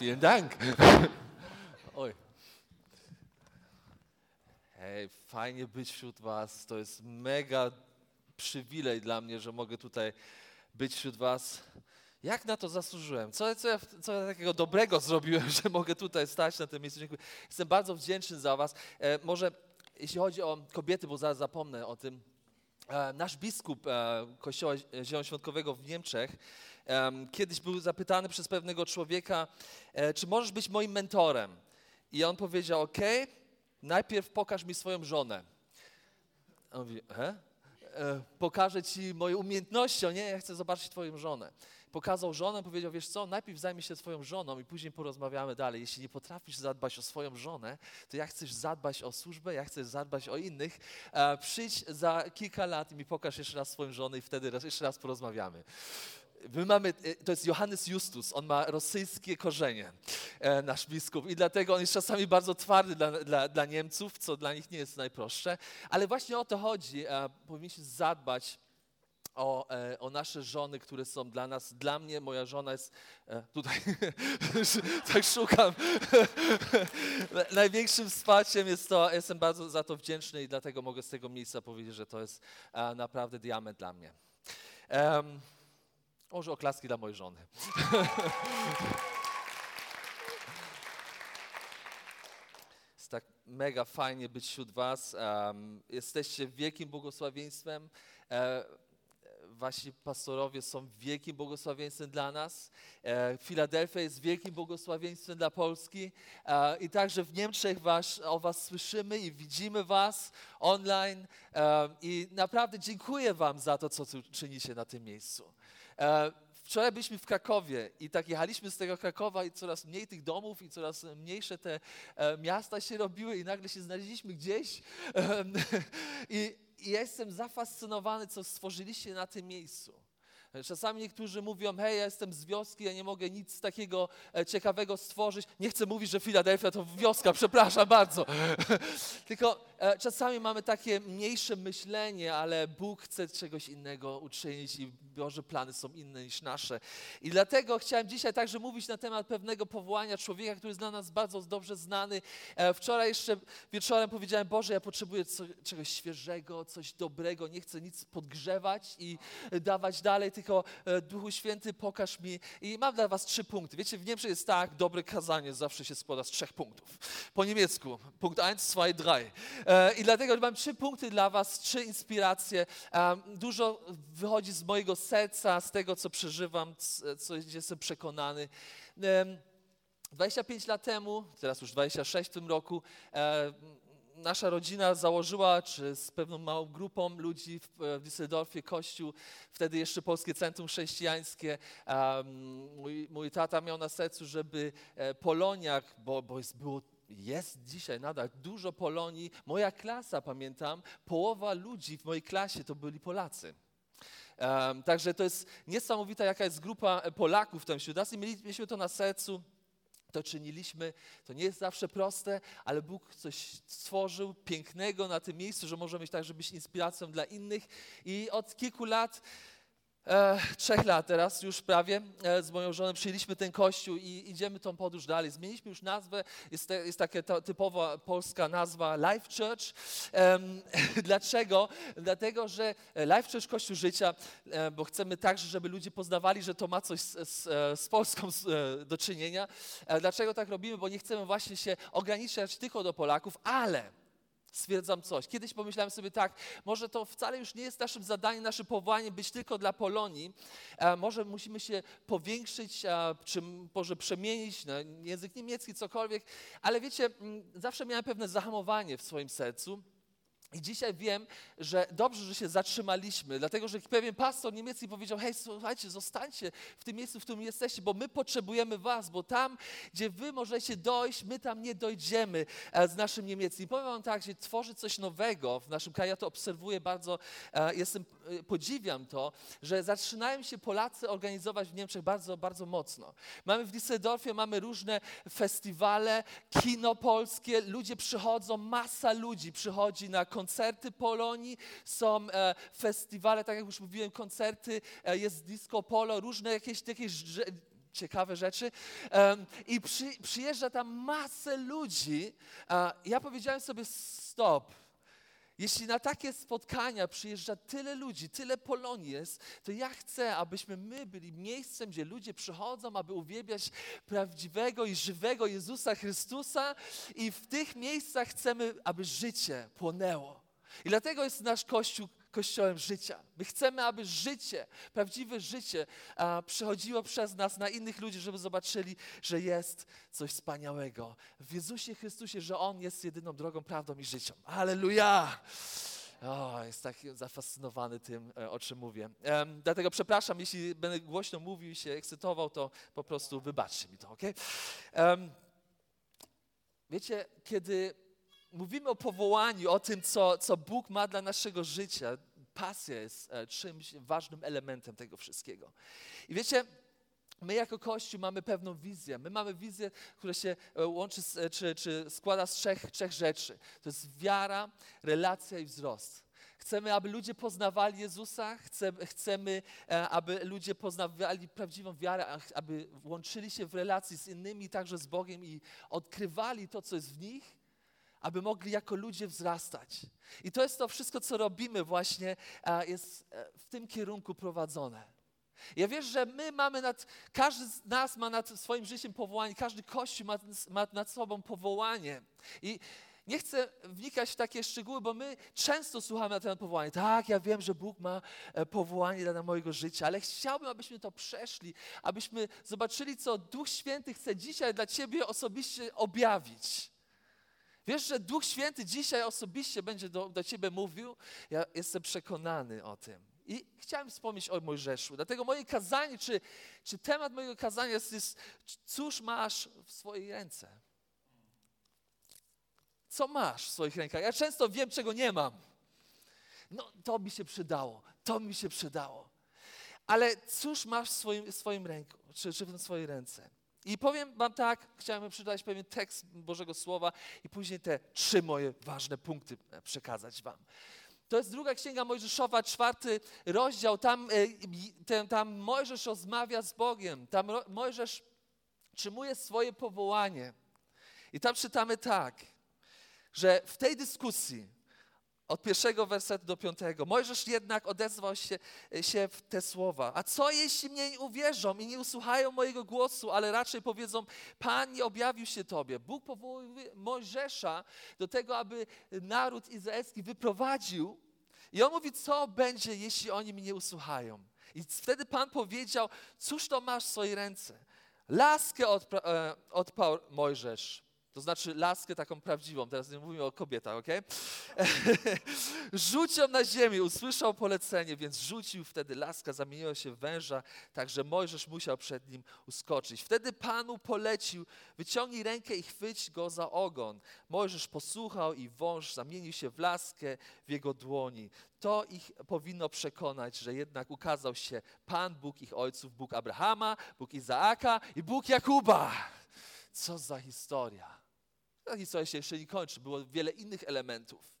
Vielen Dank. Hej, fajnie być wśród Was. To jest mega przywilej dla mnie, że mogę tutaj być wśród Was. Jak na to zasłużyłem? Co ja takiego dobrego zrobiłem, że mogę tutaj stać na tym miejscu? Dziękuję. Jestem bardzo wdzięczny za Was. Może jeśli chodzi o kobiety, bo zaraz zapomnę o tym. Nasz biskup Kościoła Zielonoświątkowego w Niemczech kiedyś był zapytany przez pewnego człowieka, czy możesz być moim mentorem? I on powiedział, okej, najpierw pokaż mi swoją żonę. On mówi, pokażę ci moje umiejętności, o nie, ja chcę zobaczyć twoją żonę. Pokazał żonę, powiedział, wiesz co, najpierw zajmij się twoją żoną i później porozmawiamy dalej. Jeśli nie potrafisz zadbać o swoją żonę, to ja chcesz zadbać o służbę, ja chcesz zadbać o innych. Przyjdź za kilka lat i mi pokaż jeszcze raz swoją żonę i wtedy jeszcze raz porozmawiamy. My mamy, to jest Johannes Justus, on ma rosyjskie korzenie, nasz biskup, i dlatego on jest czasami bardzo twardy dla Niemców, co dla nich nie jest najprostsze, ale właśnie o to chodzi, powinniśmy zadbać o nasze żony, które są dla nas. Dla mnie moja żona jest tutaj, tak szukam. Największym wsparciem jest to, jestem bardzo za to wdzięczny i dlatego mogę z tego miejsca powiedzieć, że to jest naprawdę diament dla mnie. Może oklaski dla mojej żony. Jest tak mega fajnie być wśród Was. Jesteście wielkim błogosławieństwem. Wasi pastorowie są wielkim błogosławieństwem dla nas. Filadelfia jest wielkim błogosławieństwem dla Polski. I także w Niemczech o Was słyszymy i widzimy Was online. I naprawdę dziękuję Wam za to, co tu czynicie na tym miejscu. Wczoraj byliśmy w Krakowie i tak jechaliśmy z tego Krakowa i coraz mniej tych domów i coraz mniejsze te miasta się robiły i nagle się znaleźliśmy gdzieś. I ja jestem zafascynowany, co stworzyliście na tym miejscu. Czasami niektórzy mówią, hej, ja jestem z wioski, ja nie mogę nic takiego ciekawego stworzyć. Nie chcę mówić, że Filadelfia to wioska, przepraszam bardzo. Tylko czasami mamy takie mniejsze myślenie, ale Bóg chce czegoś innego uczynić i Boże plany są inne niż nasze. I dlatego chciałem dzisiaj także mówić na temat pewnego powołania człowieka, który jest dla nas bardzo dobrze znany. Wczoraj jeszcze wieczorem powiedziałem, Boże, ja potrzebuję czegoś świeżego, coś dobrego, nie chcę nic podgrzewać i dawać dalej, tylko Duchu Święty pokaż mi. I mam dla Was 3 punkty. Wiecie, w Niemczech jest tak, dobre kazanie zawsze się składa z 3 punktów. Po niemiecku, punkt 1, 2, 3. I dlatego mam 3 punkty dla Was, 3 inspiracje. Dużo wychodzi z mojego serca, z tego, co przeżywam, co jestem przekonany. 25 lat temu, teraz już 26 w tym roku, nasza rodzina założyła, czy z pewną małą grupą ludzi w Düsseldorfie kościół, wtedy jeszcze Polskie Centrum Chrześcijańskie. Mój tata miał na sercu, żeby Poloniak, bo jest dzisiaj nadal dużo Polonii. Moja klasa, pamiętam, połowa ludzi w mojej klasie to byli Polacy. Także to jest niesamowita jaka jest grupa Polaków tam wśród nas i mieliśmy to na sercu. To czyniliśmy, to nie jest zawsze proste, ale Bóg coś stworzył pięknego na tym miejscu, że możemy mieć także być inspiracją dla innych. I od kilku lat, 3 lat teraz już prawie, z moją żoną przyjęliśmy ten kościół i idziemy tą podróż dalej. Zmieniliśmy już nazwę, jest taka typowa polska nazwa Life Church. Dlaczego? Dlatego, że Life Church Kościół Życia, bo chcemy także, żeby ludzie poznawali, że to ma coś z Polską do czynienia. Dlaczego tak robimy? Bo nie chcemy właśnie się ograniczać tylko do Polaków, ale stwierdzam coś. Kiedyś pomyślałem sobie tak, może to wcale już nie jest naszym zadaniem, naszym powołaniem być tylko dla Polonii. Może musimy się powiększyć, czy może przemienić na język niemiecki, cokolwiek. Ale wiecie, zawsze miałem pewne zahamowanie w swoim sercu. I dzisiaj wiem, że dobrze, że się zatrzymaliśmy, dlatego że pewien pastor niemiecki powiedział: hej, słuchajcie, zostańcie w tym miejscu, w którym jesteście, bo my potrzebujemy was, bo tam, gdzie wy możecie dojść, my tam nie dojdziemy z naszym niemieckim. I powiem wam tak, że tworzy coś nowego w naszym kraju, ja to obserwuję bardzo, podziwiam to, że zaczynają się Polacy organizować w Niemczech bardzo, bardzo mocno. Mamy w Düsseldorfie, mamy różne festiwale, kino polskie, ludzie przychodzą, masa ludzi przychodzi na koncerty Polonii, są festiwale, tak jak już mówiłem, koncerty, jest disco polo, różne jakieś ciekawe rzeczy i przyjeżdża tam masę ludzi. Ja powiedziałem sobie: stop. Jeśli na takie spotkania przyjeżdża tyle ludzi, tyle Polonii jest, to ja chcę, abyśmy my byli miejscem, gdzie ludzie przychodzą, aby uwielbiać prawdziwego i żywego Jezusa Chrystusa, i w tych miejscach chcemy, aby życie płonęło. I dlatego jest nasz Kościół Kościołem życia. My chcemy, aby życie, prawdziwe życie przechodziło przez nas na innych ludzi, żeby zobaczyli, że jest coś wspaniałego w Jezusie Chrystusie, że On jest jedyną drogą, prawdą i życiem. Alleluja! O, jest tak zafascynowany tym, o czym mówię. Dlatego przepraszam, jeśli będę głośno mówił i się ekscytował, to po prostu wybaczcie mi to, okej? Wiecie, kiedy mówimy o powołaniu, o tym, co Bóg ma dla naszego życia, pasja jest czymś ważnym elementem tego wszystkiego. I wiecie, my jako Kościół mamy pewną wizję. My mamy wizję, która się łączy czy składa z trzech rzeczy. To jest wiara, relacja i wzrost. Chcemy, aby ludzie poznawali Jezusa, chcemy, aby ludzie poznawali prawdziwą wiarę, aby łączyli się w relacji z innymi, także z Bogiem, i odkrywali to, co jest w nich, aby mogli jako ludzie wzrastać. I to jest to wszystko, co robimy właśnie, jest w tym kierunku prowadzone. Ja wierzę, że my mamy każdy z nas ma nad swoim życiem powołanie, każdy Kościół ma nad sobą powołanie. I nie chcę wnikać w takie szczegóły, bo my często słuchamy na temat powołania. Tak, ja wiem, że Bóg ma powołanie dla mojego życia, ale chciałbym, abyśmy to przeszli, abyśmy zobaczyli, co Duch Święty chce dzisiaj dla ciebie osobiście objawić. Wiesz, że Duch Święty dzisiaj osobiście będzie do ciebie mówił? Ja jestem przekonany o tym. I chciałem wspomnieć o Mojżeszu. Dlatego moje kazanie, czy temat mojego kazania jest cóż masz w swojej ręce? Co masz w swoich rękach? Ja często wiem, czego nie mam. No, to mi się przydało, Ale cóż masz w swoim ręku, czy w swojej ręce? I powiem wam tak, chciałem przeczytać pewien tekst Bożego Słowa i później te trzy moje ważne punkty przekazać wam. To jest druga Księga Mojżeszowa, 4 rozdział. Tam Mojżesz rozmawia z Bogiem. Tam Mojżesz otrzymuje swoje powołanie. I tam czytamy tak, że w tej dyskusji od 1 wersetu do 5. Mojżesz jednak odezwał się w te słowa. A co jeśli mnie nie uwierzą i nie usłuchają mojego głosu, ale raczej powiedzą: Pan nie objawił się Tobie. Bóg powołuje Mojżesza do tego, aby naród izraelski wyprowadził. I on mówi: co będzie, jeśli oni mnie nie usłuchają? I wtedy Pan powiedział: cóż to masz w swojej ręce? Laskę odparł Mojżesz. To znaczy laskę taką prawdziwą, teraz nie mówimy o kobietach, okej? Rzuć ją na ziemię, usłyszał polecenie, więc rzucił. Wtedy laska zamieniła się w węża, tak że Mojżesz musiał przed nim uskoczyć. Wtedy Panu polecił: wyciągnij rękę i chwyć go za ogon. Mojżesz posłuchał i wąż zamienił się w laskę w jego dłoni. To ich powinno przekonać, że jednak ukazał się Pan, Bóg ich ojców, Bóg Abrahama, Bóg Izaaka i Bóg Jakuba. Co za historia. Ta historia się jeszcze nie kończy, było wiele innych elementów.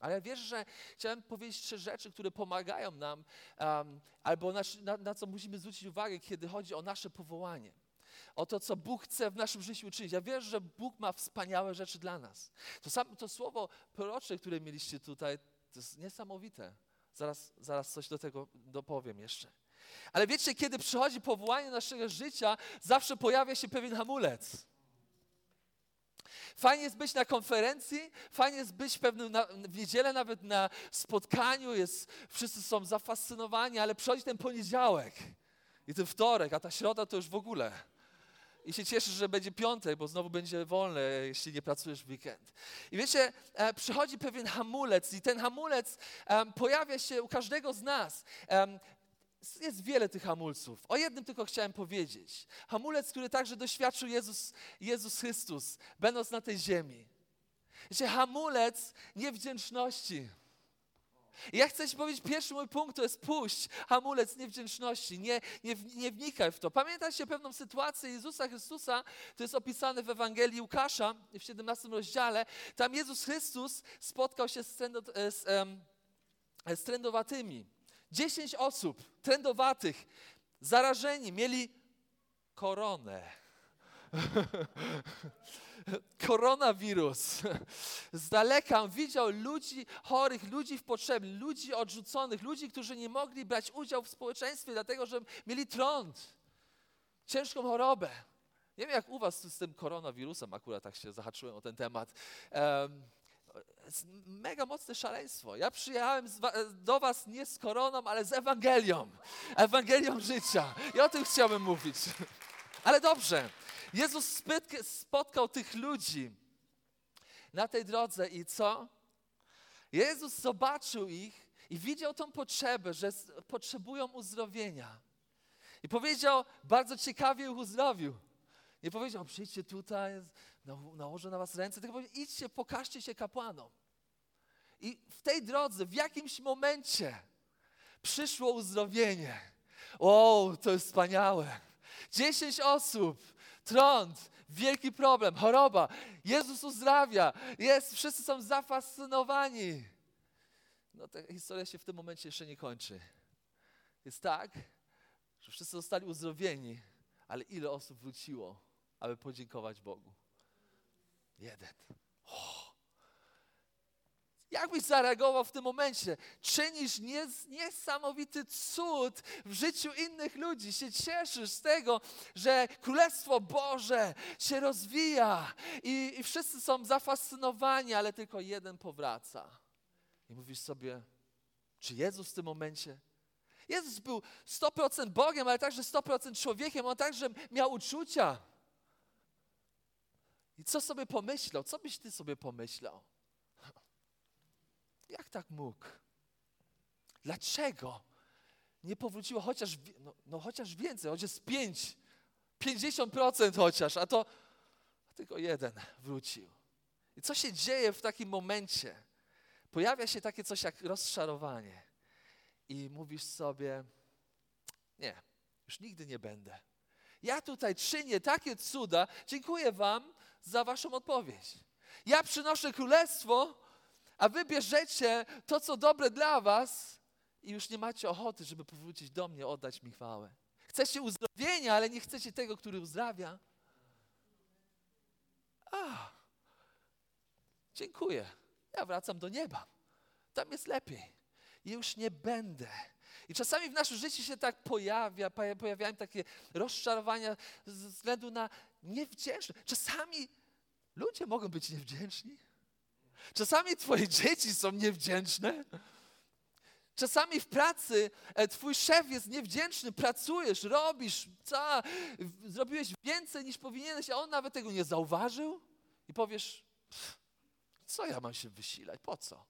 Ale wiesz, że chciałem powiedzieć 3 rzeczy, które pomagają nam, albo na co musimy zwrócić uwagę, kiedy chodzi o nasze powołanie. O to, co Bóg chce w naszym życiu uczynić. Ja wierzę, że Bóg ma wspaniałe rzeczy dla nas. To słowo prorocze, które mieliście tutaj, to jest niesamowite. Zaraz coś do tego dopowiem jeszcze. Ale wiecie, kiedy przychodzi powołanie naszego życia, zawsze pojawia się pewien hamulec. Fajnie jest być na konferencji, fajnie jest być w niedzielę nawet na spotkaniu, wszyscy są zafascynowani, ale przychodzi ten poniedziałek i ten wtorek, a ta środa to już w ogóle. I się cieszę, że będzie piątek, bo znowu będzie wolne, jeśli nie pracujesz w weekend. I wiecie, przychodzi pewien hamulec i ten hamulec pojawia się u każdego z nas. Jest wiele tych hamulców. O jednym tylko chciałem powiedzieć. Hamulec, który także doświadczył Jezus Chrystus, będąc na tej ziemi. Wiecie, hamulec niewdzięczności. I ja chcę ci powiedzieć, pierwszy mój punkt to jest puść hamulec niewdzięczności, nie wnikaj w to. Pamiętajcie pewną sytuację Jezusa Chrystusa, to jest opisane w Ewangelii Łukasza w 17 rozdziale. Tam Jezus Chrystus spotkał się z trędowatymi. 10 osób trędowatych, zarażeni, mieli koronę. Koronawirus. Z daleka widział ludzi chorych, ludzi w potrzebie, ludzi odrzuconych, ludzi, którzy nie mogli brać udziału w społeczeństwie, dlatego że mieli trąd, ciężką chorobę. Nie wiem jak u was z tym koronawirusem, akurat tak się zahaczyłem o ten temat. Mega mocne szaleństwo. Ja przyjechałem do was nie z koroną, ale z Ewangelią. Ewangelią życia. I o tym chciałbym mówić. Ale dobrze. Jezus spotkał tych ludzi na tej drodze i co? Jezus zobaczył ich i widział tą potrzebę, że potrzebują uzdrowienia. I powiedział, bardzo ciekawie ich uzdrowił. Nie powiedział, przyjdźcie tutaj, nałożę na was ręce, tylko powiedział, idźcie, pokażcie się kapłanom. I w tej drodze, w jakimś momencie przyszło uzdrowienie. O, to jest wspaniałe. 10 osób. Trąd, wielki problem, choroba, Jezus uzdrawia, wszyscy są zafascynowani. No ta historia się w tym momencie jeszcze nie kończy. Jest tak, że wszyscy zostali uzdrowieni, ale ile osób wróciło, aby podziękować Bogu? 1. Jak byś zareagował w tym momencie? Czynisz niesamowity cud w życiu innych ludzi. Się cieszysz z tego, że Królestwo Boże się rozwija i wszyscy są zafascynowani, ale tylko 1 powraca. I mówisz sobie, czy Jezus w tym momencie? Jezus był 100% Bogiem, ale także 100% człowiekiem. On także miał uczucia. I co sobie pomyślał? Co byś ty sobie pomyślał? Jak tak mógł? Dlaczego nie powróciło chociaż więcej, chociaż 50% chociaż, a tylko 1 wrócił. I co się dzieje w takim momencie? Pojawia się takie coś jak rozczarowanie i mówisz sobie, nie, już nigdy nie będę. Ja tutaj czynię takie cuda, dziękuję wam za waszą odpowiedź. Ja przynoszę królestwo, a wy bierzecie to, co dobre dla was i już nie macie ochoty, żeby powrócić do mnie, oddać mi chwałę. Chcecie uzdrowienia, ale nie chcecie tego, który uzdrawia. Dziękuję. Ja wracam do nieba. Tam jest lepiej. Już nie będę. I czasami w naszym życiu się tak pojawiają takie rozczarowania ze względu na niewdzięczność. Czasami ludzie mogą być niewdzięczni. Czasami twoje dzieci są niewdzięczne. Czasami w pracy twój szef jest niewdzięczny, pracujesz, robisz, zrobiłeś więcej niż powinieneś, a on nawet tego nie zauważył i powiesz, co ja mam się wysilać, po co?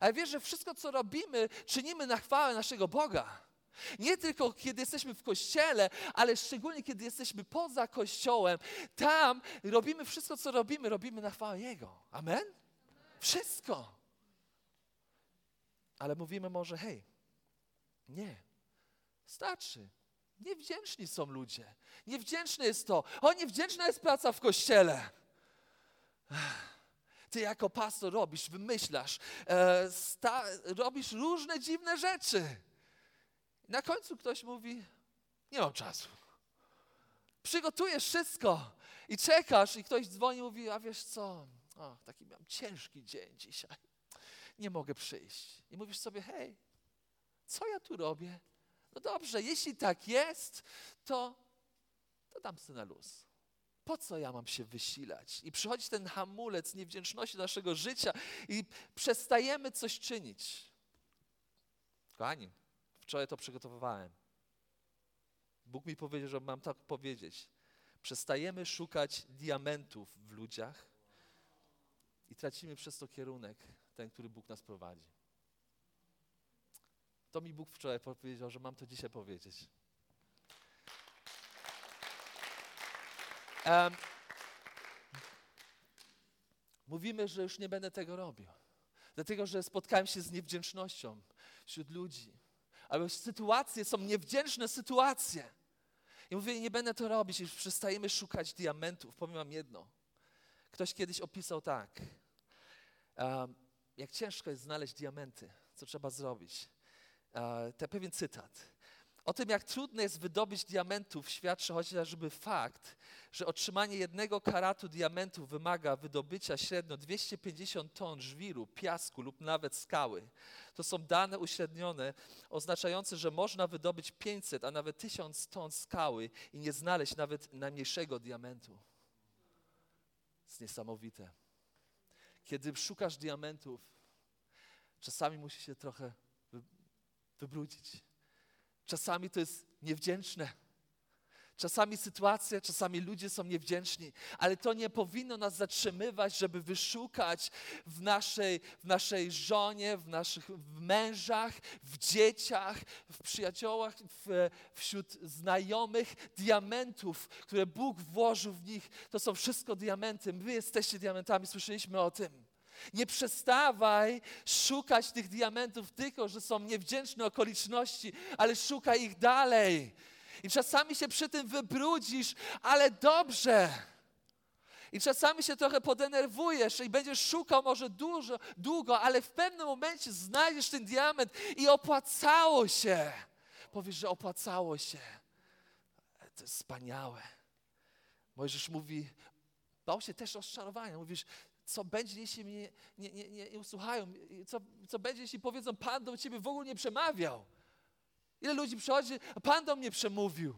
Ale wiesz, że wszystko, co robimy, czynimy na chwałę naszego Boga. Nie tylko kiedy jesteśmy w Kościele, ale szczególnie kiedy jesteśmy poza Kościołem. Tam robimy wszystko, co robimy, robimy na chwałę Jego. Amen? Wszystko. Ale mówimy może, hej, nie, starczy. Niewdzięczni są ludzie. Niewdzięczne jest to. O, niewdzięczna jest praca w Kościele. Ty jako pastor robisz, wymyślasz, robisz różne dziwne rzeczy. Na końcu ktoś mówi, nie mam czasu. Przygotujesz wszystko i czekasz i ktoś dzwoni i mówi, a wiesz co, taki miałem ciężki dzień dzisiaj, nie mogę przyjść. I mówisz sobie, hej, co ja tu robię? No dobrze, jeśli tak jest, to dam sobie na luz. Po co ja mam się wysilać? I przychodzi ten hamulec niewdzięczności do naszego życia i przestajemy coś czynić. Kochani, wczoraj to przygotowywałem. Bóg mi powiedział, że mam tak powiedzieć. Przestajemy szukać diamentów w ludziach i tracimy przez to kierunek, ten, który Bóg nas prowadzi. To mi Bóg wczoraj powiedział, że mam to dzisiaj powiedzieć. Mówimy, że już nie będę tego robił, dlatego że spotkałem się z niewdzięcznością wśród ludzi. Ale sytuacje są niewdzięczne sytuacje. I mówię, nie będę to robić, już przestajemy szukać diamentów. Powiem wam jedno. Ktoś kiedyś opisał tak, jak ciężko jest znaleźć diamenty, co trzeba zrobić. To pewien cytat. O tym, jak trudno jest wydobyć diamentów, świadczy chociażby fakt, że otrzymanie 1 karatu diamentów wymaga wydobycia średnio 250 ton żwiru, piasku lub nawet skały. To są dane uśrednione, oznaczające, że można wydobyć 500, a nawet 1000 ton skały i nie znaleźć nawet najmniejszego diamentu. To jest niesamowite. Kiedy szukasz diamentów, czasami musisz się trochę wybrudzić. Czasami to jest niewdzięczne. Czasami sytuacje, czasami ludzie są niewdzięczni, ale to nie powinno nas zatrzymywać, żeby wyszukać w naszej żonie, w naszych mężach, w dzieciach, w przyjaciołach, wśród znajomych diamentów, które Bóg włożył w nich. To są wszystko diamenty. Wy jesteście diamentami, słyszeliśmy o tym. Nie przestawaj szukać tych diamentów tylko, że są niewdzięczne okoliczności, ale szukaj ich dalej. I czasami się przy tym wybrudzisz, ale dobrze. I czasami się trochę podenerwujesz i będziesz szukał może długo, ale w pewnym momencie znajdziesz ten diament i opłacało się. Powiesz, że opłacało się. To jest wspaniałe. Mojżesz mówi, bał się też rozczarowania. Mówisz, co będzie, jeśli mnie nie usłuchają? Co będzie, jeśli powiedzą, Pan do ciebie w ogóle nie przemawiał? Ile ludzi przychodzi, a Pan do mnie przemówił.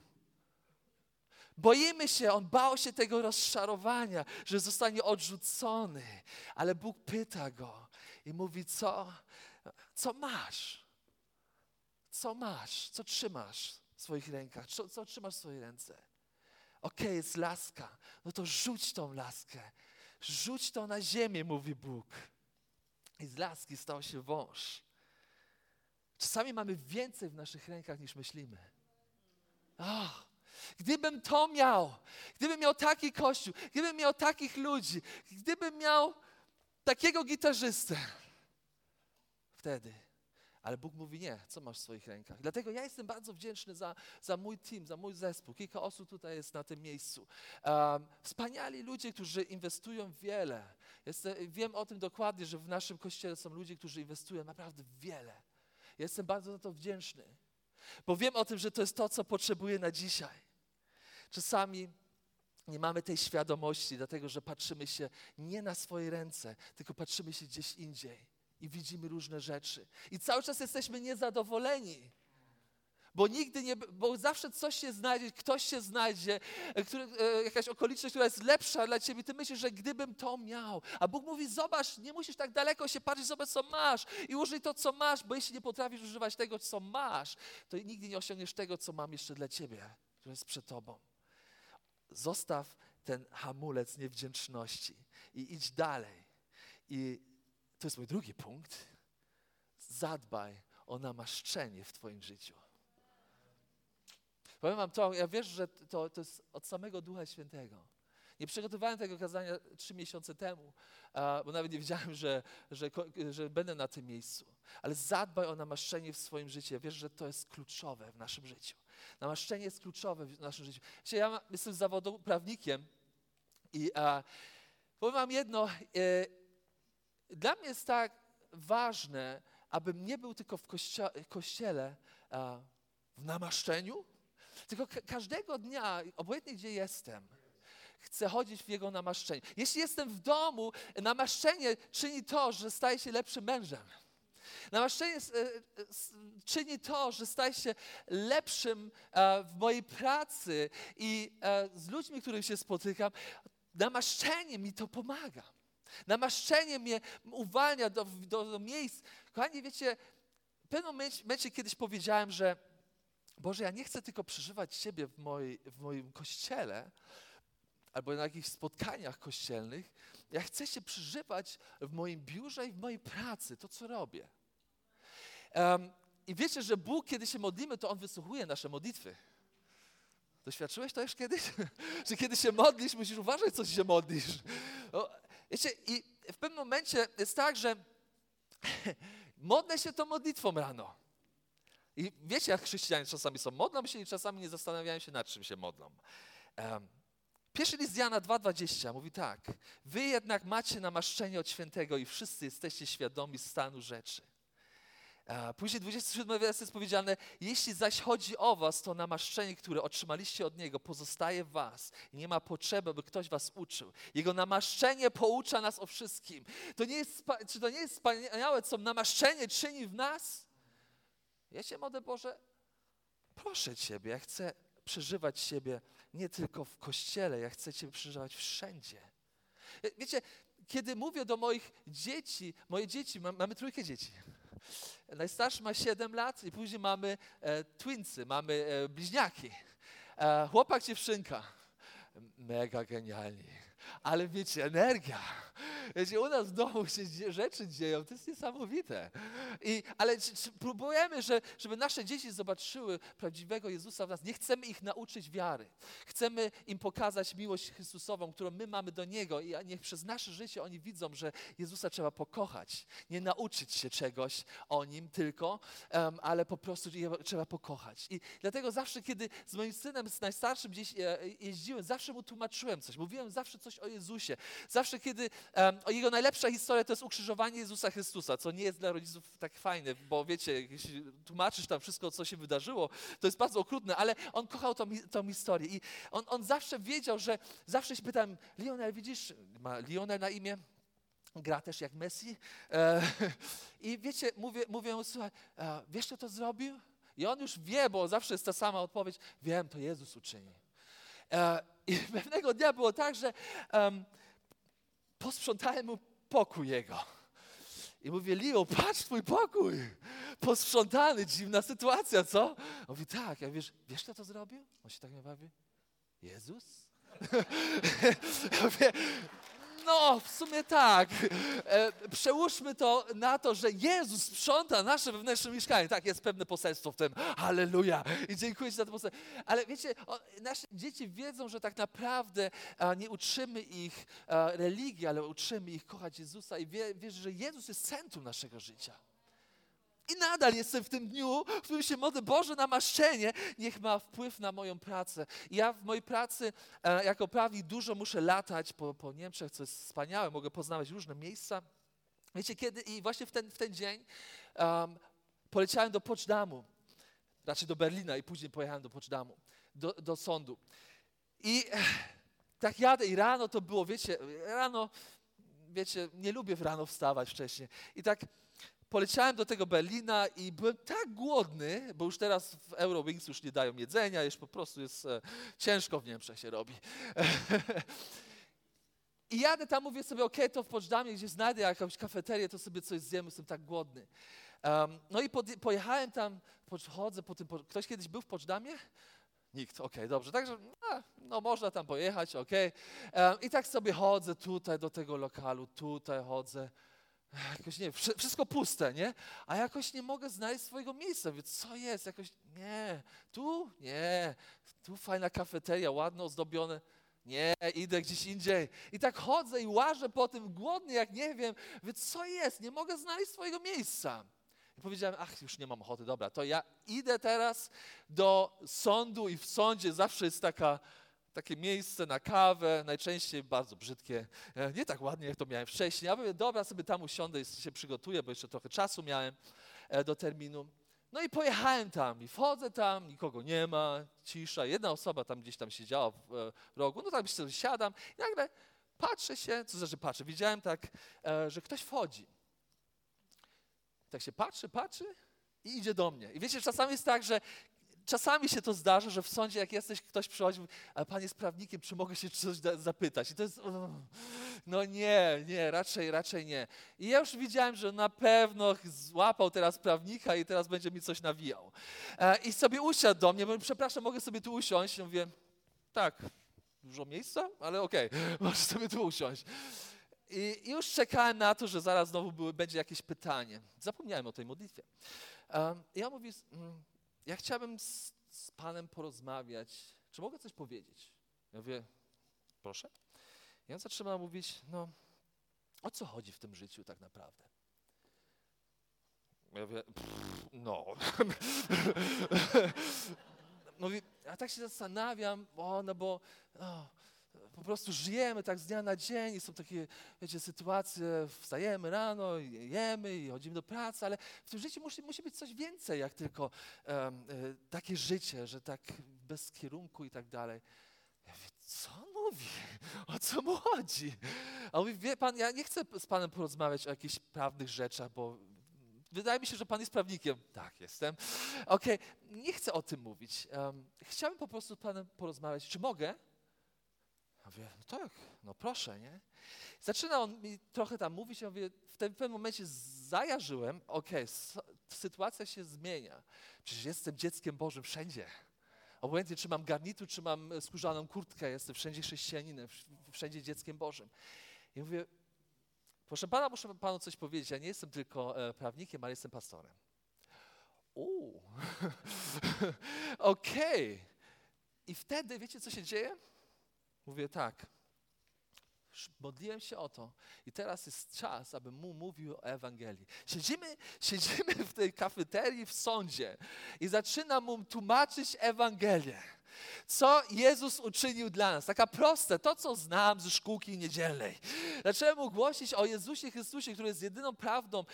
Boimy się, on bał się tego rozczarowania, że zostanie odrzucony. Ale Bóg pyta go i mówi, co masz? Co masz? Co trzymasz w swoich rękach? Co trzymasz w swojej ręce? Okej, jest laska. No to rzuć tą laskę. Rzuć to na ziemię, mówi Bóg. I z laski stał się wąż. Czasami mamy więcej w naszych rękach niż myślimy. Gdybym to miał, gdybym miał taki kościół, gdybym miał takich ludzi, gdybym miał takiego gitarzystę. Wtedy. Ale Bóg mówi, nie, co masz w swoich rękach? Dlatego ja jestem bardzo wdzięczny za mój team, za mój zespół. Kilka osób tutaj jest na tym miejscu. Wspaniali ludzie, którzy inwestują wiele. Wiem o tym dokładnie, że w naszym kościele są ludzie, którzy inwestują naprawdę wiele. Ja jestem bardzo za to wdzięczny, bo wiem o tym, że to jest to, co potrzebuję na dzisiaj. Czasami nie mamy tej świadomości, dlatego że patrzymy się nie na swoje ręce, tylko patrzymy się gdzieś indziej. I widzimy różne rzeczy. I cały czas jesteśmy niezadowoleni. Bo zawsze coś się znajdzie, ktoś się znajdzie, jakaś okoliczność, która jest lepsza dla ciebie. Ty myślisz, że gdybym to miał. A Bóg mówi, zobacz, nie musisz tak daleko się patrzeć, zobacz, co masz. I użyj to, co masz, bo jeśli nie potrafisz używać tego, co masz, to nigdy nie osiągniesz tego, co mam jeszcze dla ciebie, które jest przed tobą. Zostaw ten hamulec niewdzięczności i idź dalej. To jest mój drugi punkt. Zadbaj o namaszczenie w twoim życiu. Powiem wam to, ja wiesz, że to jest od samego Ducha Świętego. Nie przygotowałem tego kazania 3 miesiące temu, bo nawet nie wiedziałem, że będę na tym miejscu. Ale zadbaj o namaszczenie w swoim życiu. Ja wiesz, że to jest kluczowe w naszym życiu. Namaszczenie jest kluczowe w naszym życiu. Wiecie, ja jestem zawodowym prawnikiem i powiem wam jedno, dla mnie jest tak ważne, abym nie był tylko w kościele w namaszczeniu, tylko każdego dnia, obojętnie gdzie jestem, chcę chodzić w jego namaszczeniu. Jeśli jestem w domu, namaszczenie czyni to, że staję się lepszym mężem. Namaszczenie czyni to, że staję się lepszym w mojej pracy i z ludźmi, których się spotykam. Namaszczenie mi to pomaga. Namaszczenie mnie uwalnia do miejsc. Kochani, wiecie, w pewnym momencie kiedyś powiedziałem, że Boże, ja nie chcę tylko przeżywać siebie w moim kościele, albo na jakichś spotkaniach kościelnych, ja chcę się przeżywać w moim biurze i w mojej pracy, to co robię. I wiecie, że Bóg, kiedy się modlimy, to On wysłuchuje nasze modlitwy. Doświadczyłeś to już kiedyś? Że kiedy się modlisz, musisz uważać, co się modlisz. No, wiecie, i w pewnym momencie jest tak, że modlę się tą modlitwą rano. I wiecie, jak chrześcijanie czasami są, modlą się i czasami nie zastanawiają się, nad czym się modlą. Pierwszy list Jana 2,20 mówi tak. Wy jednak macie namaszczenie od świętego i wszyscy jesteście świadomi stanu rzeczy. Później 27 werset jest powiedziane, jeśli zaś chodzi o was, to namaszczenie, które otrzymaliście od Niego, pozostaje w was. Nie ma potrzeby, by ktoś was uczył. Jego namaszczenie poucza nas o wszystkim. Czy to nie jest wspaniałe, co namaszczenie czyni w nas? Ja Cię modlę, Boże, proszę Ciebie, ja chcę przeżywać Ciebie nie tylko w Kościele, ja chcę Ciebie przeżywać wszędzie. Wiecie, kiedy mówię do moich dzieci, mamy trójkę dzieci. Najstarszy ma 7 lat i później mamy twinsy, mamy bliźniaki. Chłopak, dziewczynka. Mega genialni. Ale wiecie, energia. Wiecie, u nas w domu się rzeczy dzieją, to jest niesamowite. Ale próbujemy, żeby nasze dzieci zobaczyły prawdziwego Jezusa w nas. Nie chcemy ich nauczyć wiary. Chcemy im pokazać miłość Chrystusową, którą my mamy do Niego i niech przez nasze życie oni widzą, że Jezusa trzeba pokochać. Nie nauczyć się czegoś o Nim tylko, ale po prostu trzeba pokochać. I dlatego zawsze, kiedy z moim synem, z najstarszym gdzieś jeździłem, zawsze mu tłumaczyłem coś. Mówiłem zawsze coś o Jezusie. Zawsze, kiedy jego najlepsza historia to jest ukrzyżowanie Jezusa Chrystusa, co nie jest dla rodziców tak fajne, bo wiecie, jeśli tłumaczysz tam wszystko, co się wydarzyło, to jest bardzo okrutne, ale on kochał tą historię i on zawsze wiedział, że zawsze się pytałem, Lionel, widzisz, ma Lionel na imię, gra też jak Messi i wiecie, mówię mu, słuchaj, wiesz, kto to zrobił? I on już wie, bo zawsze jest ta sama odpowiedź, wiem, to Jezus uczynił. I pewnego dnia było tak, że posprzątałem mu pokój jego. I mówię, Leo, patrz, twój pokój. Posprzątany, dziwna sytuacja, co? On mówi, tak. Ja wiesz, kto to zrobił? On się tak mnie bawi. Jezus? Ja mówię, no, w sumie tak. Przełóżmy to na to, że Jezus sprząta nasze wewnętrzne mieszkanie. Tak, jest pewne poselstwo w tym. Halleluja. I dziękuję Ci za to poselstwo. Ale wiecie, nasze dzieci wiedzą, że tak naprawdę nie uczymy ich religii, ale uczymy ich kochać Jezusa i wierzę, że Jezus jest centrum naszego życia. I nadal jestem w tym dniu, w którym się modlę, Boże, namaszczenie niech ma wpływ na moją pracę. I ja w mojej pracy jako prawnik dużo muszę latać po Niemczech, co jest wspaniałe, mogę poznawać różne miejsca. Wiecie, kiedy i właśnie w ten dzień poleciałem do Potsdamu, raczej do Berlina i później pojechałem do Potsdamu, do sądu. I tak jadę i rano to było, wiecie, nie lubię rano wstawać wcześniej. I tak poleciałem do tego Berlina i byłem tak głodny, bo już teraz w Eurowings już nie dają jedzenia, już po prostu jest ciężko w Niemczech się robi. I jadę tam, mówię sobie, okej, to w Poczdamie, gdzie znajdę jakąś kafeterię, to sobie coś zjem, jestem tak głodny. No i pojechałem tam, chodzę po tym, ktoś kiedyś był w Poczdamie? Nikt, okej, dobrze, także no można tam pojechać, okej. I tak sobie chodzę tutaj do tego lokalu, tutaj chodzę. Jakoś nie, wszystko puste, nie? A jakoś nie mogę znaleźć swojego miejsca. Mówię, co jest? Jakoś nie. Tu? Nie. Tu fajna kafeteria, ładno ozdobione. Nie, idę gdzieś indziej. I tak chodzę i łażę po tym, głodny jak nie wiem. Mówię, co jest? Nie mogę znaleźć swojego miejsca. I powiedziałem, już nie mam ochoty, dobra, to ja idę teraz do sądu i w sądzie zawsze jest takie miejsce na kawę, najczęściej bardzo brzydkie, nie tak ładnie, jak to miałem wcześniej. Ja mówię, dobra, sobie tam usiądę i się przygotuję, bo jeszcze trochę czasu miałem do terminu. No i pojechałem tam i wchodzę tam, nikogo nie ma, cisza. Jedna osoba tam gdzieś tam siedziała w rogu, no tak sobie siadam i nagle patrzę się, co znaczy patrzę, widziałem tak, że ktoś wchodzi. Tak się patrzy i idzie do mnie. I wiecie, czasami jest tak, że czasami się to zdarza, że w sądzie, jak jesteś, ktoś przychodzi, a pan jest prawnikiem, czy mogę się coś zapytać? I to jest, no nie, raczej nie. I ja już widziałem, że na pewno złapał teraz prawnika i teraz będzie mi coś nawijał. I sobie usiadł do mnie, bo przepraszam, mogę sobie tu usiąść? I mówię, tak, dużo miejsca, ale okej, możesz sobie tu usiąść. I już czekałem na to, że zaraz znowu będzie jakieś pytanie. Zapomniałem o tej modlitwie. Ja mówię, ja chciałbym z Panem porozmawiać. Czy mogę coś powiedzieć? Ja mówię, proszę. I on zatrzymał mówić, no, o co chodzi w tym życiu tak naprawdę? Ja mówię, no. Mówi, a tak się zastanawiam, bo po prostu żyjemy tak z dnia na dzień i są takie, wiecie, sytuacje, wstajemy rano, jemy i chodzimy do pracy, ale w tym życiu musi być coś więcej, jak tylko takie życie, że tak bez kierunku i tak dalej. Ja mówię, co on mówi? O co mu chodzi? A on mówi, wie pan, ja nie chcę z panem porozmawiać o jakichś prawnych rzeczach, bo wydaje mi się, że pan jest prawnikiem. Tak, jestem. Okej, nie chcę o tym mówić. Chciałbym po prostu z panem porozmawiać. Czy mogę? Ja mówię, no tak, no proszę, nie? Zaczyna on mi trochę tam mówić, ja mówię, w tym pewnym momencie zajarzyłem, sytuacja się zmienia. Przecież jestem dzieckiem Bożym wszędzie. Obojętnie, czy mam garnitur, czy mam skórzaną kurtkę, jestem wszędzie chrześcijaninem, wszędzie dzieckiem Bożym. I mówię, proszę pana, muszę panu coś powiedzieć, ja nie jestem tylko prawnikiem, ale jestem pastorem. I wtedy, wiecie, co się dzieje? Mówię tak, modliłem się o to i teraz jest czas, abym mu mówił o Ewangelii. Siedzimy w tej kafeterii w sądzie i zaczynam mu tłumaczyć Ewangelię. Co Jezus uczynił dla nas. Taka proste, to co znam ze szkółki niedzielnej. Zacząłem mu głosić o Jezusie Chrystusie, który jest jedyną prawdą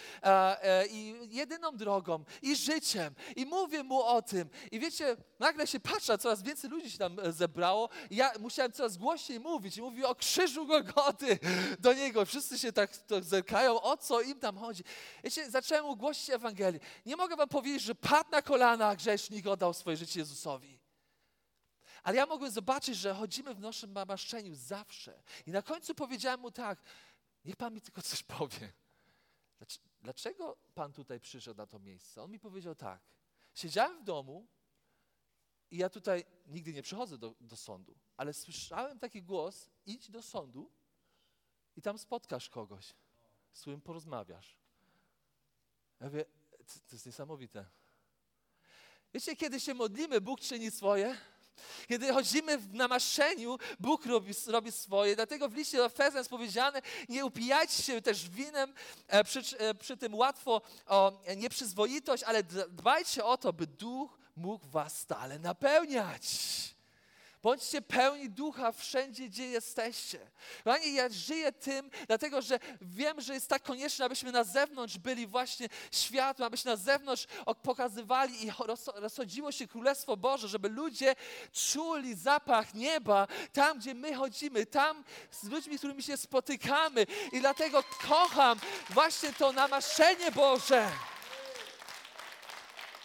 i jedyną drogą i życiem. I mówię mu o tym. I wiecie, nagle się patrzę, coraz więcej ludzi się tam zebrało. Ja musiałem coraz głośniej mówić. I mówił o krzyżu Golgoty do niego. Wszyscy się tak zerkają, o co im tam chodzi. Wiecie, zacząłem mu głosić Ewangelię. Nie mogę wam powiedzieć, że padł na kolana grzesznik, oddał swoje życie Jezusowi. Ale ja mogłem zobaczyć, że chodzimy w naszym namaszczeniu zawsze. I na końcu powiedziałem mu tak, niech pan mi tylko coś powie. Dlaczego pan tutaj przyszedł na to miejsce? On mi powiedział tak, siedziałem w domu i ja tutaj nigdy nie przychodzę do sądu, ale słyszałem taki głos, idź do sądu i tam spotkasz kogoś, z którym porozmawiasz. Ja mówię, to jest niesamowite. Wiecie, kiedy się modlimy, Bóg czyni swoje. Kiedy chodzimy w namaszczeniu, Bóg robi swoje. Dlatego w liście do Efezjan jest powiedziane, nie upijajcie się też winem, przy tym łatwo o nieprzyzwoitość, ale dbajcie o to, by Duch mógł was stale napełniać. Bądźcie pełni Ducha wszędzie, gdzie jesteście. Kochani, ja żyję tym, dlatego że wiem, że jest tak konieczne, abyśmy na zewnątrz byli właśnie światłem, abyśmy na zewnątrz pokazywali i rozchodziło się Królestwo Boże, żeby ludzie czuli zapach nieba tam, gdzie my chodzimy, tam z ludźmi, z którymi się spotykamy. I dlatego kocham właśnie to namaszczenie Boże,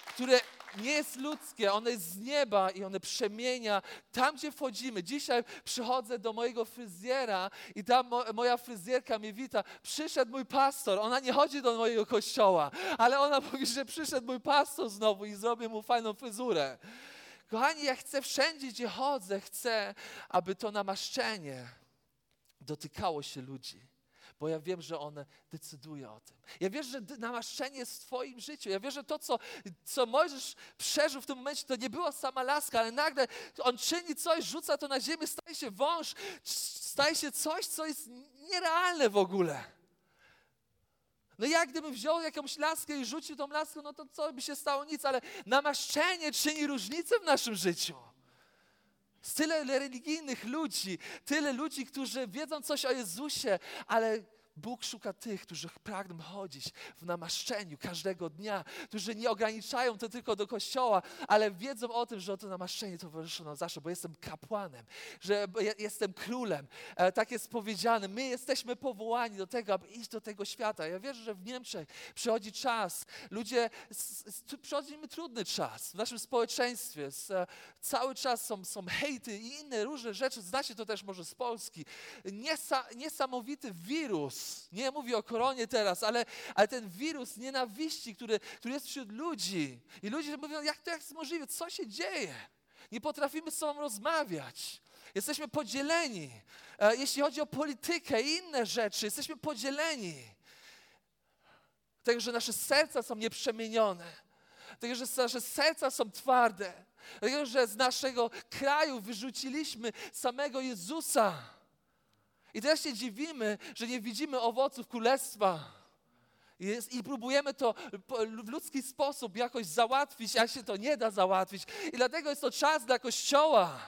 które nie jest ludzkie, ono jest z nieba i ono przemienia tam, gdzie wchodzimy. Dzisiaj przychodzę do mojego fryzjera i tam moja fryzjerka mnie wita. Przyszedł mój pastor, ona nie chodzi do mojego kościoła, ale ona mówi, że przyszedł mój pastor znowu i zrobię mu fajną fryzurę. Kochani, ja chcę wszędzie, gdzie chodzę, chcę, aby to namaszczenie dotykało się ludzi. Bo ja wiem, że on decyduje o tym. Ja wiem, że namaszczenie jest w twoim życiu. Ja wiem, że to, co Mojżesz przeżył w tym momencie, to nie była sama laska, ale nagle on czyni coś, rzuca to na ziemię, staje się wąż, staje się coś, co jest nierealne w ogóle. No ja gdybym wziął jakąś laskę i rzucił tą laskę, no to co by się stało? Nic, ale namaszczenie czyni różnicę w naszym życiu. Tyle religijnych ludzi, tyle ludzi, którzy wiedzą coś o Jezusie, ale Bóg szuka tych, którzy pragną chodzić w namaszczeniu każdego dnia, którzy nie ograniczają to tylko do kościoła, ale wiedzą o tym, że to namaszczenie towarzyszy nam zawsze, bo jestem kapłanem, że jestem królem. Tak jest powiedziane, my jesteśmy powołani do tego, aby iść do tego świata. Ja wierzę, że w Niemczech przychodzi czas, ludzie, przychodzi im trudny czas w naszym społeczeństwie. Cały czas są hejty i inne różne rzeczy, znacie to też może z Polski. Niesamowity wirus. Nie mówię o koronie teraz, ale ten wirus nienawiści, który jest wśród ludzi. I ludzie mówią, jak to jest możliwe, co się dzieje? Nie potrafimy z sobą rozmawiać. Jesteśmy podzieleni. Jeśli chodzi o politykę i inne rzeczy, jesteśmy podzieleni. Dlatego, że nasze serca są nieprzemienione. Dlatego, że nasze serca są twarde. Dlatego, że z naszego kraju wyrzuciliśmy samego Jezusa. I teraz się dziwimy, że nie widzimy owoców Królestwa. I próbujemy to w ludzki sposób jakoś załatwić, a się to nie da załatwić. I dlatego jest to czas dla Kościoła,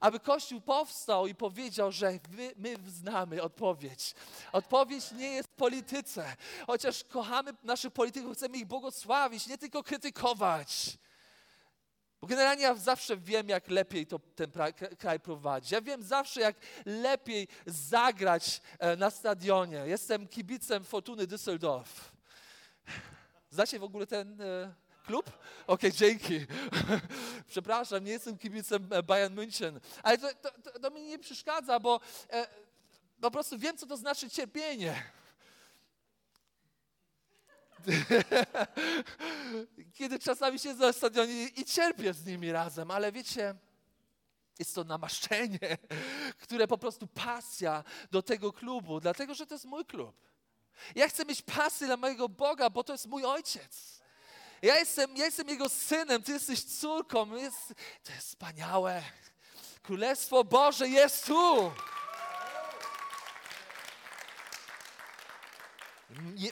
aby Kościół powstał i powiedział, że my znamy odpowiedź. Odpowiedź nie jest w polityce. Chociaż kochamy naszych polityków, chcemy ich błogosławić, nie tylko krytykować. Bo generalnie ja zawsze wiem, jak lepiej to ten kraj prowadzi. Ja wiem zawsze, jak lepiej zagrać na stadionie. Jestem kibicem Fortuny Düsseldorf. Znacie w ogóle ten klub? Okej, dzięki. Przepraszam, nie jestem kibicem Bayern München. Ale to mi nie przeszkadza, bo po prostu wiem, co to znaczy cierpienie. Kiedy czasami siedzę na stadionie i cierpię z nimi razem, ale wiecie, jest to namaszczenie, które po prostu pasja do tego klubu, dlatego, że to jest mój klub. Ja chcę mieć pasję dla mojego Boga, bo to jest mój Ojciec. Ja jestem Jego synem, Ty jesteś córką. To jest wspaniałe. Królestwo Boże jest tu.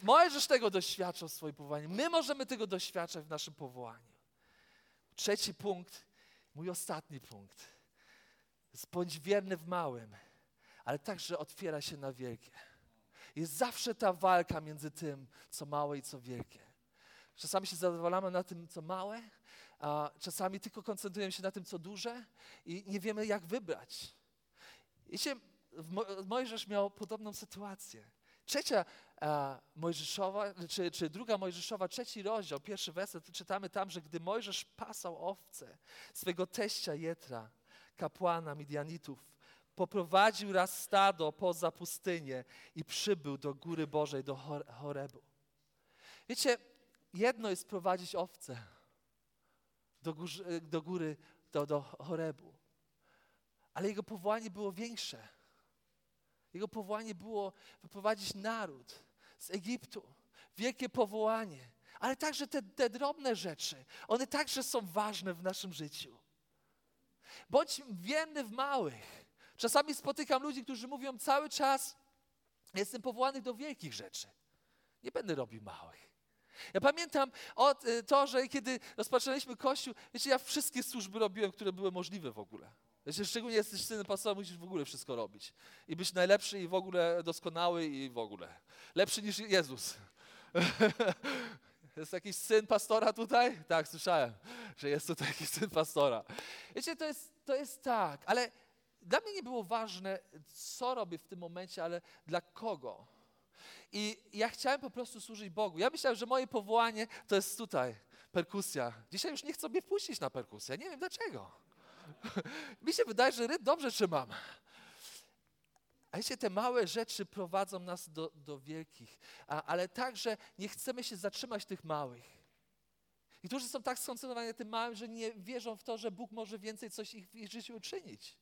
Możesz tego doświadczać w swoim powołaniu. My możemy tego doświadczać w naszym powołaniu. Trzeci punkt, mój ostatni punkt. Bądź wierny w małym, ale także otwiera się na wielkie. Jest zawsze ta walka między tym, co małe i co wielkie. Czasami się zadowalamy na tym, co małe, a czasami tylko koncentrujemy się na tym, co duże i nie wiemy, jak wybrać. Wiecie, Mojżesz miał podobną sytuację. Druga Mojżeszowa, 3 rozdział, 1 werset, czytamy tam, że gdy Mojżesz pasał owce swego teścia Jetra, kapłana Midianitów, poprowadził raz stado poza pustynię i przybył do Góry Bożej, do Horebu. Wiecie, jedno jest prowadzić owce do Horebu, ale jego powołanie było większe. Jego powołanie było wyprowadzić naród z Egiptu. Wielkie powołanie. Ale także te drobne rzeczy, one także są ważne w naszym życiu. Bądź wierny w małych. Czasami spotykam ludzi, którzy mówią cały czas, jestem powołany do wielkich rzeczy. Nie będę robił małych. Ja pamiętam że kiedy rozpoczynaliśmy Kościół, wiecie, ja wszystkie służby robiłem, które były możliwe w ogóle. Szczególnie jesteś synem pastora, musisz w ogóle wszystko robić. I być najlepszy i w ogóle doskonały i w ogóle. Lepszy niż Jezus. Jest jakiś syn pastora tutaj? Tak, słyszałem, że jest tutaj jakiś syn pastora. Wiecie, to jest tak, ale dla mnie nie było ważne, co robię w tym momencie, ale dla kogo. I ja chciałem po prostu służyć Bogu. Ja myślałem, że moje powołanie to jest tutaj, perkusja. Dzisiaj już nie chcą mnie puścić na perkusję, nie wiem dlaczego. Mi się wydaje, że rytm dobrze trzymam. A wiecie, te małe rzeczy prowadzą nas do wielkich, ale także nie chcemy się zatrzymać tych małych. I którzy są tak skoncentrowani na tym małym, że nie wierzą w to, że Bóg może więcej coś w ich życiu uczynić.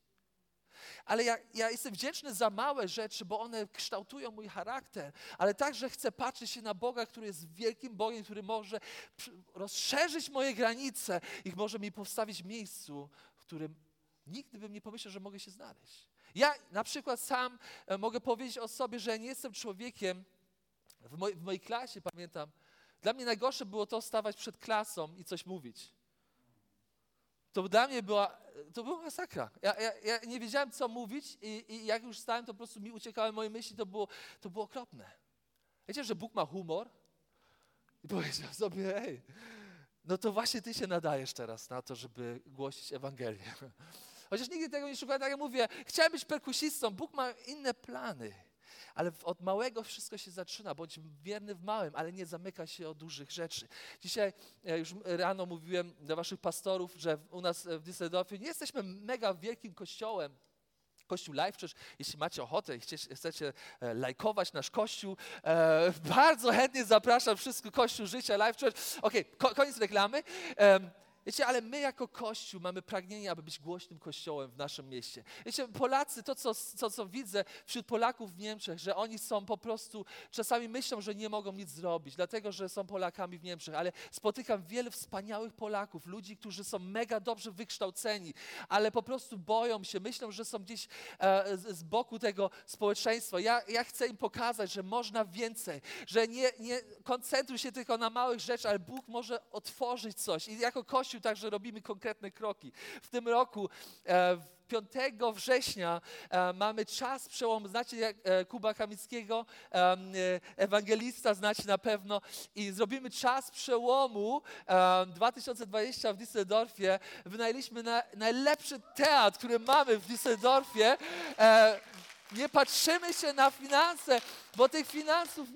Ale ja jestem wdzięczny za małe rzeczy, bo one kształtują mój charakter, ale także chcę patrzeć się na Boga, który jest wielkim Bogiem, który może rozszerzyć moje granice i może mi postawić w miejscu, w którym nigdy bym nie pomyślał, że mogę się znaleźć. Ja na przykład sam mogę powiedzieć o sobie, że nie jestem człowiekiem, w mojej klasie pamiętam, dla mnie najgorsze było to stawać przed klasą i coś mówić. To dla mnie była masakra. Ja nie wiedziałem, co mówić i jak już stałem, to po prostu mi uciekały moje myśli, to było okropne. Wiecie, że Bóg ma humor? I powiedział sobie, hej, no to właśnie ty się nadajesz teraz na to, żeby głosić Ewangelię. Chociaż nigdy tego nie szukałem, tak jak mówię, chciałem być perkusistą, Bóg ma inne plany. Ale od małego wszystko się zaczyna, bądź wierny w małym, ale nie zamyka się od dużych rzeczy. Dzisiaj już rano mówiłem do waszych pastorów, że u nas w Düsseldorfie nie jesteśmy mega wielkim kościołem. Kościół Life Church, jeśli macie ochotę i chcecie lajkować nasz kościół, bardzo chętnie zapraszam wszystkich, Kościół Życia, Life Church. Okej, koniec reklamy. Wiecie, ale my jako Kościół mamy pragnienie, aby być głośnym Kościołem w naszym mieście. Wiecie, Polacy, to co widzę wśród Polaków w Niemczech, że oni są po prostu, czasami myślą, że nie mogą nic zrobić, dlatego, że są Polakami w Niemczech, ale spotykam wielu wspaniałych Polaków, ludzi, którzy są mega dobrze wykształceni, ale po prostu boją się, myślą, że są gdzieś z boku tego społeczeństwa. Ja chcę im pokazać, że można więcej, że nie koncentruj się tylko na małych rzeczach, ale Bóg może otworzyć coś. I jako Kościół także robimy konkretne kroki. W tym roku 5 września mamy czas przełomu. Znacie Jakuba Kamickiego, ewangelista, znacie na pewno. I zrobimy czas przełomu 2020 w Düsseldorfie. Wynajęliśmy najlepszy teatr, który mamy w Düsseldorfie. Nie patrzymy się na finanse, bo tych finansów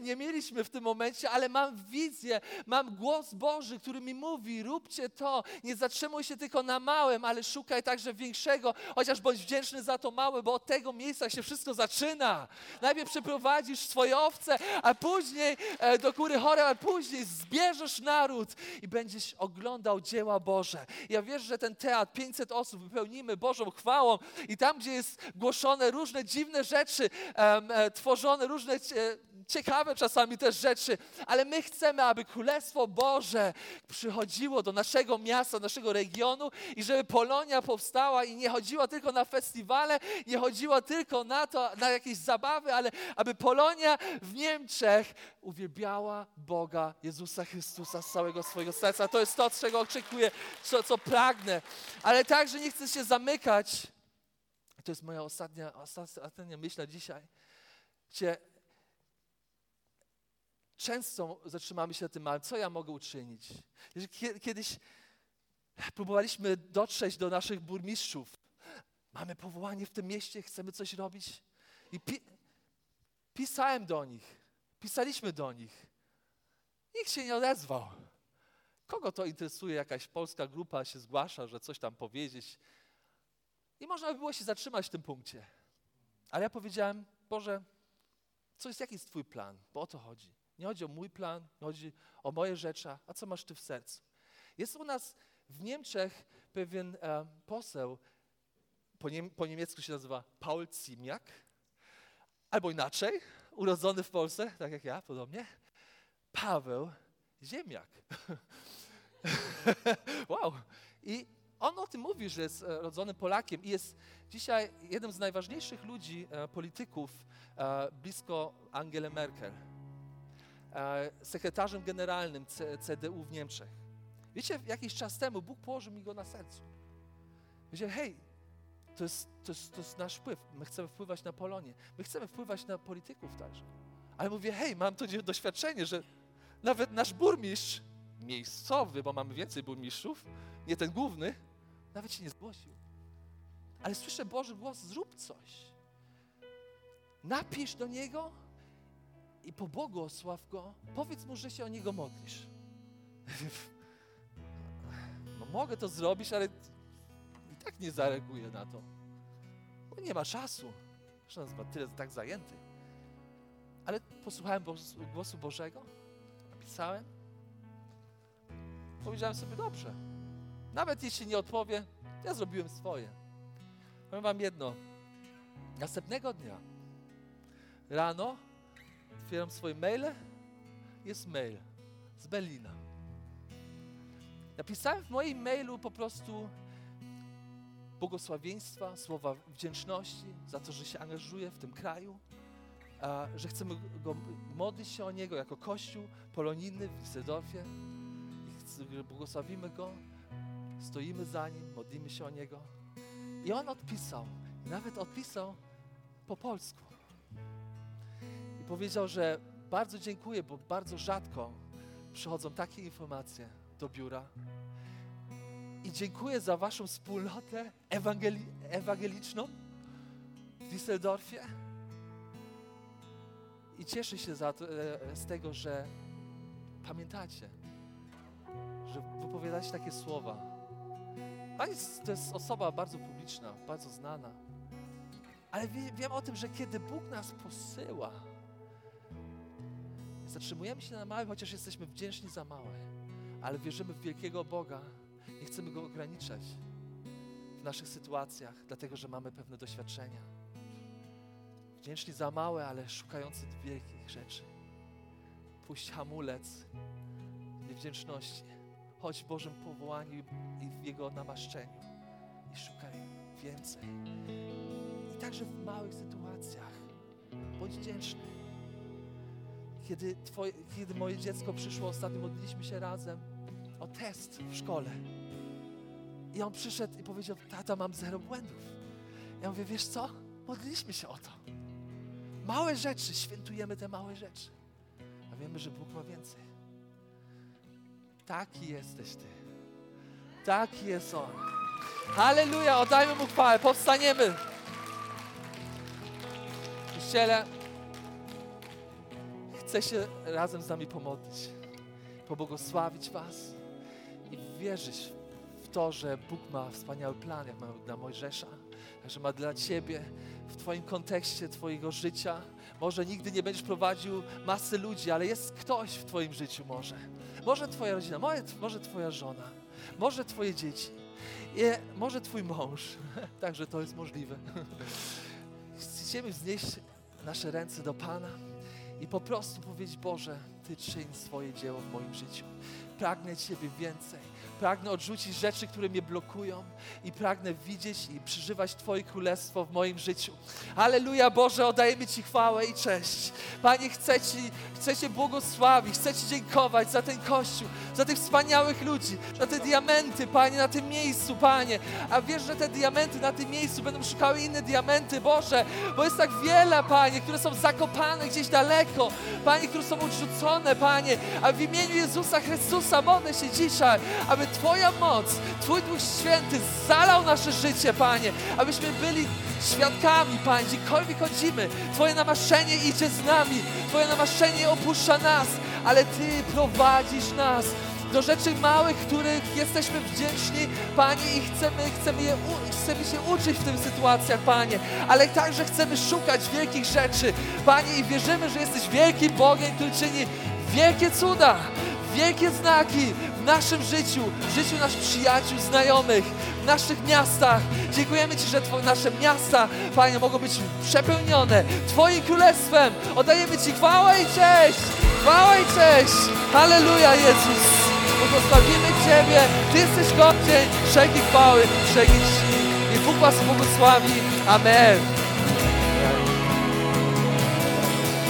nie mieliśmy w tym momencie, ale mam wizję, mam głos Boży, który mi mówi, róbcie to, nie zatrzymuj się tylko na małym, ale szukaj także większego, chociaż bądź wdzięczny za to małe, bo od tego miejsca się wszystko zaczyna. Najpierw przeprowadzisz swoje owce, a później do góry chorem, a później zbierzesz naród i będziesz oglądał dzieła Boże. Ja wierzę, że ten teatr, 500 osób wypełnimy Bożą chwałą i tam, gdzie jest głoszone różne dziwne rzeczy, tworzone różne ciekawe czasami też rzeczy, ale my chcemy, aby Królestwo Boże przychodziło do naszego miasta, naszego regionu i żeby Polonia powstała i nie chodziła tylko na festiwale, nie chodziła tylko na to, na jakieś zabawy, ale aby Polonia w Niemczech uwielbiała Boga Jezusa Chrystusa z całego swojego serca. To jest to, czego oczekuję, co pragnę, ale także nie chcę się zamykać. To jest moja ostatnia myśl na dzisiaj. Często zatrzymamy się na tym małym, co ja mogę uczynić. Kiedyś próbowaliśmy dotrzeć do naszych burmistrzów. Mamy powołanie w tym mieście, chcemy coś robić. I pisałem do nich, pisaliśmy do nich. Nikt się nie odezwał. Kogo to interesuje, jakaś polska grupa się zgłasza, że coś tam powiedzieć. I można by było się zatrzymać w tym punkcie. Ale ja powiedziałem, Boże, jaki jest Twój plan? Bo o to chodzi. Nie chodzi o mój plan, nie chodzi o moje rzeczy, a co masz Ty w sercu? Jest u nas w Niemczech pewien poseł, po niemiecku się nazywa Paweł Ziemiak, albo inaczej, urodzony w Polsce, tak jak ja, podobnie, Paweł Ziemiak. Wow. I on o tym mówi, że jest rodzonym Polakiem i jest dzisiaj jednym z najważniejszych ludzi, polityków, blisko Angele Merkel, sekretarzem generalnym CDU w Niemczech. Wiecie, jakiś czas temu Bóg położył mi go na sercu. Powiedziałem, hej, to jest nasz wpływ, my chcemy wpływać na Polonię, my chcemy wpływać na polityków także. Ale mówię, hej, mam to doświadczenie, że nawet nasz burmistrz miejscowy, bo mamy więcej burmistrzów, nie ten główny, nawet się nie zgłosił. Ale słyszę Boży głos, zrób coś. Napisz do niego i pobłogosław go. Powiedz mu, że się o niego modlisz. No mogę to zrobić, ale i tak nie zareaguję na to. Bo nie ma czasu. Zresztą ma tyle tak zajęty. Ale posłuchałem głosu Bożego, napisałem. Powiedziałem sobie, dobrze. Nawet jeśli nie odpowie, ja zrobiłem swoje. Powiem wam jedno. Następnego dnia rano otwieram swoje maile. Jest mail z Berlina. Napisałem w moim mailu po prostu błogosławieństwa, słowa wdzięczności za to, że się angażuję w tym kraju, że chcemy modlić się o niego jako Kościół Polonijny w Düsseldorfie. Błogosławimy go, stoimy za nim, modlimy się o niego. I on odpisał, nawet odpisał po polsku. I powiedział, że bardzo dziękuję, bo bardzo rzadko przychodzą takie informacje do biura. I dziękuję za waszą wspólnotę ewangeliczną w Düsseldorfie. I cieszę się z tego, że pamiętacie, że wypowiadać takie słowa. To jest osoba bardzo publiczna, bardzo znana. Ale wiem o tym, że kiedy Bóg nas posyła, zatrzymujemy się na małe, chociaż jesteśmy wdzięczni za małe. ale wierzymy w wielkiego Boga. Nie chcemy Go ograniczać w naszych sytuacjach, dlatego że mamy pewne doświadczenia. Wdzięczni za małe, ale szukający wielkich rzeczy. Puść hamulec niewdzięczności. Chodź w Bożym powołaniu i w Jego namaszczeniu i szukaj więcej. I także w małych sytuacjach bądź wdzięczny. Kiedy moje dziecko przyszło, ostatnio modliliśmy się razem o test w szkole. I on przyszedł i powiedział: tata, mam 0 błędów. Ja mówię: wiesz co? Modliliśmy się o to. Małe rzeczy, świętujemy te małe rzeczy. A wiemy, że Bóg ma więcej. Taki jesteś Ty. Taki jest On. Halleluja, oddajmy Mu chwałę. Powstaniemy. Kościele, chcę się razem z nami pomodlić, pobłogosławić Was i wierzyć w to, że Bóg ma wspaniały plan, jak ma dla Mojżesza, że ma dla Ciebie w Twoim kontekście Twojego życia. Może nigdy nie będziesz prowadził masy ludzi, ale jest ktoś w Twoim życiu może. Może Twoja rodzina, może Twoja żona, może Twoje dzieci, może Twój mąż. Także to jest możliwe. Chcemy wznieść nasze ręce do Pana i po prostu powiedzieć: Boże, Ty czyń swoje dzieło w moim życiu. Pragnę Ciebie więcej. Pragnę odrzucić rzeczy, które mnie blokują i pragnę widzieć i przeżywać Twoje królestwo w moim życiu. Halleluja, Boże, oddajemy Ci chwałę i cześć. Panie, chcę Cię błogosławić, chcę Ci dziękować za ten Kościół, za tych wspaniałych ludzi, za te diamenty, Panie, na tym miejscu, Panie. A wiesz, że te diamenty na tym miejscu będą szukały inne diamenty, Boże, bo jest tak wiele, Panie, które są zakopane gdzieś daleko, Panie, które są odrzucone, Panie. A w imieniu Jezusa Chrystusa modlę się dzisiaj, aby Twoja moc, Twój Duch Święty zalał nasze życie, Panie, abyśmy byli świadkami, Panie, gdziekolwiek chodzimy. Twoje namaszczenie idzie z nami, Twoje namaszczenie opuszcza nas, ale Ty prowadzisz nas do rzeczy małych, których jesteśmy wdzięczni, Panie, i chcemy się uczyć w tych sytuacjach, Panie, ale także chcemy szukać wielkich rzeczy, Panie, i wierzymy, że jesteś wielkim Bogiem, który czyni wielkie cuda, wielkie znaki w naszym życiu, w życiu naszych przyjaciół, znajomych, w naszych miastach. Dziękujemy Ci, że nasze miasta, Panie, mogą być przepełnione Twoim królestwem. Oddajemy Ci chwałę i cześć! Chwałę i cześć! Halleluja, Jezus! Błogosławimy Ciebie! Ty jesteś godzien wszelkiej chwały, wszelkiej czci. I Bóg Was błogosławi. Amen!